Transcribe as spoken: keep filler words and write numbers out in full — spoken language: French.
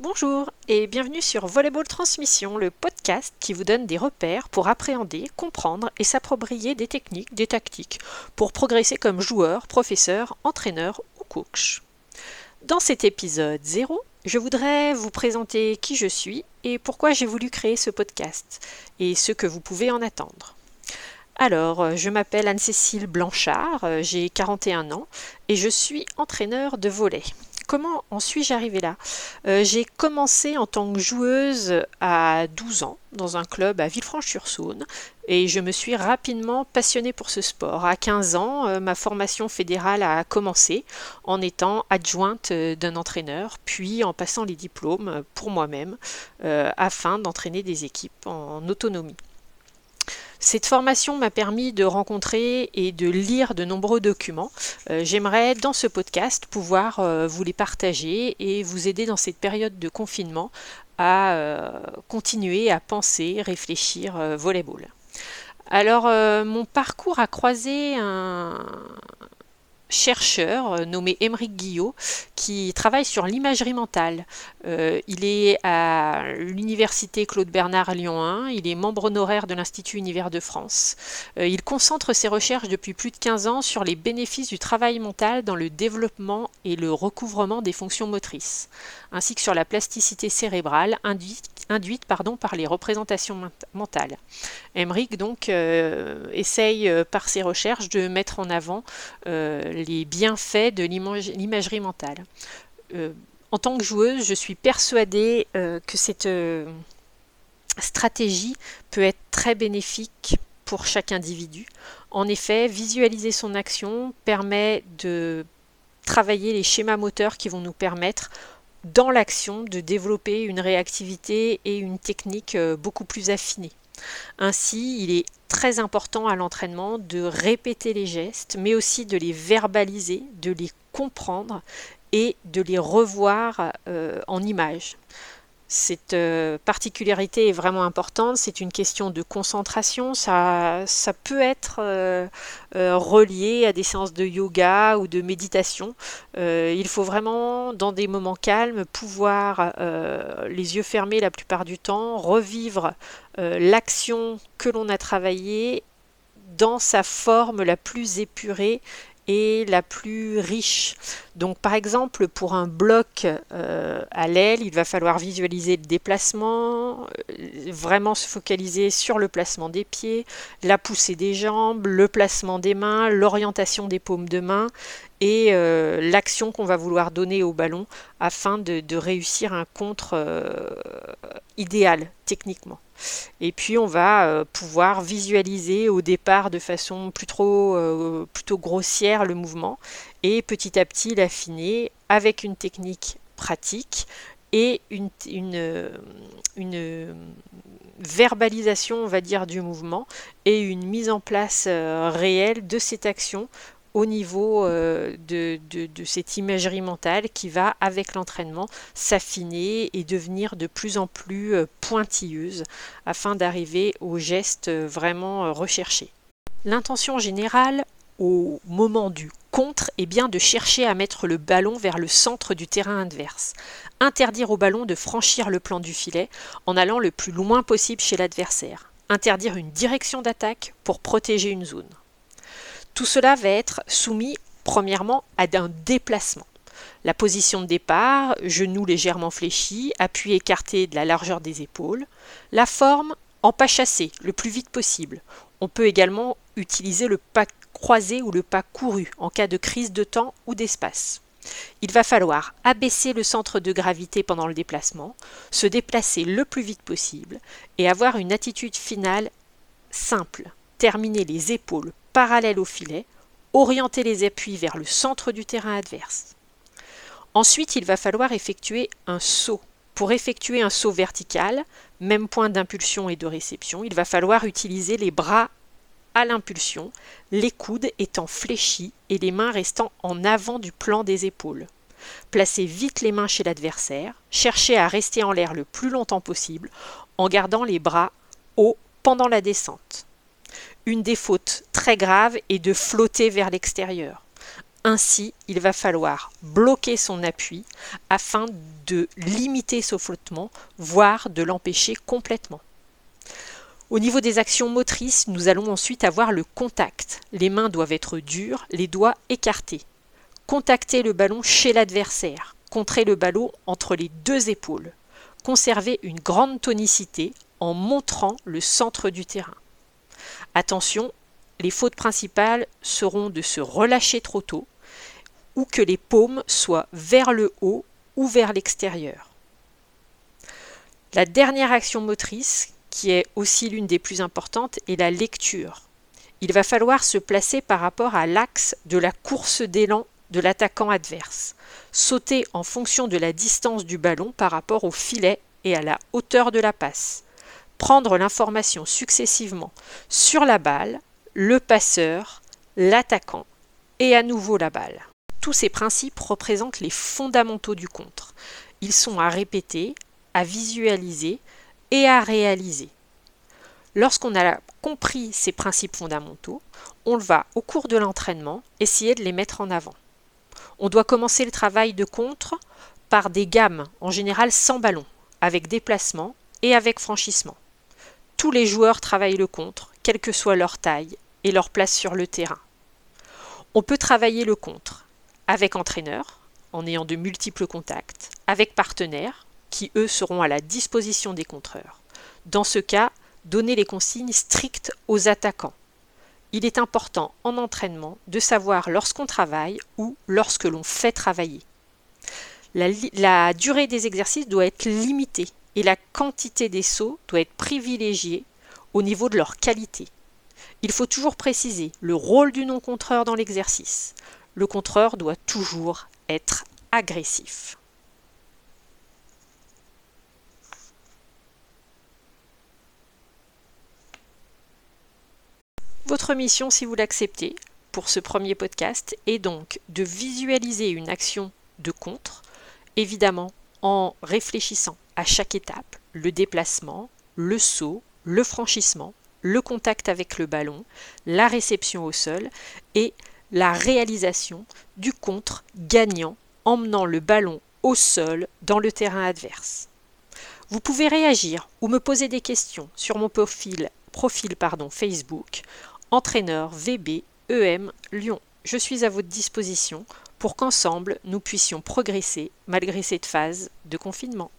Bonjour et bienvenue sur Volleyball Transmission, le podcast qui vous donne des repères pour appréhender, comprendre et s'approprier des techniques, des tactiques, pour progresser comme joueur, professeur, entraîneur ou coach. Dans cet épisode zéro, je voudrais vous présenter qui je suis et pourquoi j'ai voulu créer ce podcast, et ce que vous pouvez en attendre. Alors, je m'appelle Anne-Cécile Blanchard, j'ai quarante et un ans et je suis entraîneur de volley. Comment en suis-je arrivée là ? euh, J'ai commencé en tant que joueuse à douze ans dans un club à Villefranche-sur-Saône et je me suis rapidement passionnée pour ce sport. À quinze ans, euh, ma formation fédérale a commencé en étant adjointe d'un entraîneur, puis en passant les diplômes pour moi-même euh, afin d'entraîner des équipes en autonomie. Cette formation m'a permis de rencontrer et de lire de nombreux documents. Euh, j'aimerais dans ce podcast pouvoir euh, vous les partager et vous aider dans cette période de confinement à euh, continuer à penser, réfléchir, euh, volleyball. Alors euh, mon parcours a croisé un chercheur nommé Aymeric Guillot qui travaille sur l'imagerie mentale. Euh, il est à l'université Claude Bernard Lyon un, il est membre honoraire de l'Institut Univers de France. Euh, il concentre ses recherches depuis plus de quinze ans sur les bénéfices du travail mental dans le développement et le recouvrement des fonctions motrices, ainsi que sur la plasticité cérébrale induite, induite pardon, par les représentations mentales. Aymeric donc euh, essaye euh, par ses recherches de mettre en avant euh, les bienfaits de l'imagerie mentale. Euh, en tant que joueuse, je suis persuadée euh, que cette euh, stratégie peut être très bénéfique pour chaque individu. En effet, visualiser son action permet de travailler les schémas moteurs qui vont nous permettre, dans l'action, de développer une réactivité et une technique euh, beaucoup plus affinée. Ainsi, il est très important à l'entraînement de répéter les gestes, mais aussi de les verbaliser, de les comprendre et de les revoir euh, en images. Cette euh, particularité est vraiment importante, c'est une question de concentration, ça, ça peut être euh, euh, relié à des séances de yoga ou de méditation. Euh, il faut vraiment, dans des moments calmes, pouvoir, euh, les yeux fermés la plupart du temps, revivre euh, l'action que l'on a travaillée dans sa forme la plus épurée et la plus riche. Donc par exemple pour un bloc euh, à l'aile, il va falloir visualiser le déplacement, euh, vraiment se focaliser sur le placement des pieds, la poussée des jambes, le placement des mains, l'orientation des paumes de main et euh, l'action qu'on va vouloir donner au ballon afin de, de réussir un contre euh, idéal techniquement. Et puis on va euh, pouvoir visualiser au départ de façon plus trop, euh, plutôt grossière le mouvement et petit à petit l'affiner avec une technique pratique et une, une, une verbalisation, on va dire, du mouvement et une mise en place euh, réelle de cette action au niveau euh, de, de, de cette imagerie mentale qui va, avec l'entraînement, s'affiner et devenir de plus en plus pointilleuse afin d'arriver aux gestes vraiment recherchés. L'intention générale au moment du contre est bien de chercher à mettre le ballon vers le centre du terrain adverse. Interdire au ballon de franchir le plan du filet en allant le plus loin possible chez l'adversaire. Interdire une direction d'attaque pour protéger une zone. Tout cela va être soumis, premièrement, à un déplacement. La position de départ, genou légèrement fléchi, appui écarté de la largeur des épaules. La forme, en pas chassé, le plus vite possible. On peut également utiliser le pas croisé ou le pas couru en cas de crise de temps ou d'espace. Il va falloir abaisser le centre de gravité pendant le déplacement, se déplacer le plus vite possible et avoir une attitude finale simple. Terminer les épaules parallèles au filet, orienter les appuis vers le centre du terrain adverse. Ensuite, il va falloir effectuer un saut. Pour effectuer un saut vertical, même point d'impulsion et de réception, il va falloir utiliser les bras à l'impulsion, les coudes étant fléchis et les mains restant en avant du plan des épaules. Placez vite les mains chez l'adversaire, cherchez à rester en l'air le plus longtemps possible en gardant les bras hauts pendant la descente. Une des fautes très graves est de flotter vers l'extérieur. Ainsi, il va falloir bloquer son appui afin de limiter ce flottement, voire de l'empêcher complètement. Au niveau des actions motrices, nous allons ensuite avoir le contact. Les mains doivent être dures, les doigts écartés. Contacter le ballon chez l'adversaire. Contrer le ballon entre les deux épaules. Conserver une grande tonicité en montrant le centre du terrain. Attention, les fautes principales seront de se relâcher trop tôt ou que les paumes soient vers le haut ou vers l'extérieur. La dernière action motrice, qui est aussi l'une des plus importantes, est la lecture. Il va falloir se placer par rapport à l'axe de la course d'élan de l'attaquant adverse, sauter en fonction de la distance du ballon par rapport au filet et à la hauteur de la passe, prendre l'information successivement sur la balle, le passeur, l'attaquant et à nouveau la balle. Tous ces principes représentent les fondamentaux du contre. Ils sont à répéter, à visualiser et à réaliser. Lorsqu'on a compris ces principes fondamentaux, on va, au cours de l'entraînement, essayer de les mettre en avant. On doit commencer le travail de contre par des gammes, en général sans ballon, avec déplacement et avec franchissement. Tous les joueurs travaillent le contre, quelle que soit leur taille et leur place sur le terrain. On peut travailler le contre avec entraîneur, en ayant de multiples contacts, avec partenaires, qui eux seront à la disposition des contreurs. Dans ce cas, donnez les consignes strictes aux attaquants. Il est important en entraînement de savoir lorsqu'on travaille ou lorsque l'on fait travailler. La, la durée des exercices doit être limitée et la quantité des sauts doit être privilégiée au niveau de leur qualité. Il faut toujours préciser le rôle du non-contreur dans l'exercice. Le contreur doit toujours être agressif. Votre mission, si vous l'acceptez, pour ce premier podcast, est donc de visualiser une action de contre, évidemment en réfléchissant à chaque étape, le déplacement, le saut, le franchissement, le contact avec le ballon, la réception au sol et la réalisation du contre gagnant, emmenant le ballon au sol dans le terrain adverse. Vous pouvez réagir ou me poser des questions sur mon profil, profil pardon, Facebook, Entraîneur V B E M Lyon. Je suis à votre disposition pour qu'ensemble nous puissions progresser malgré cette phase de confinement.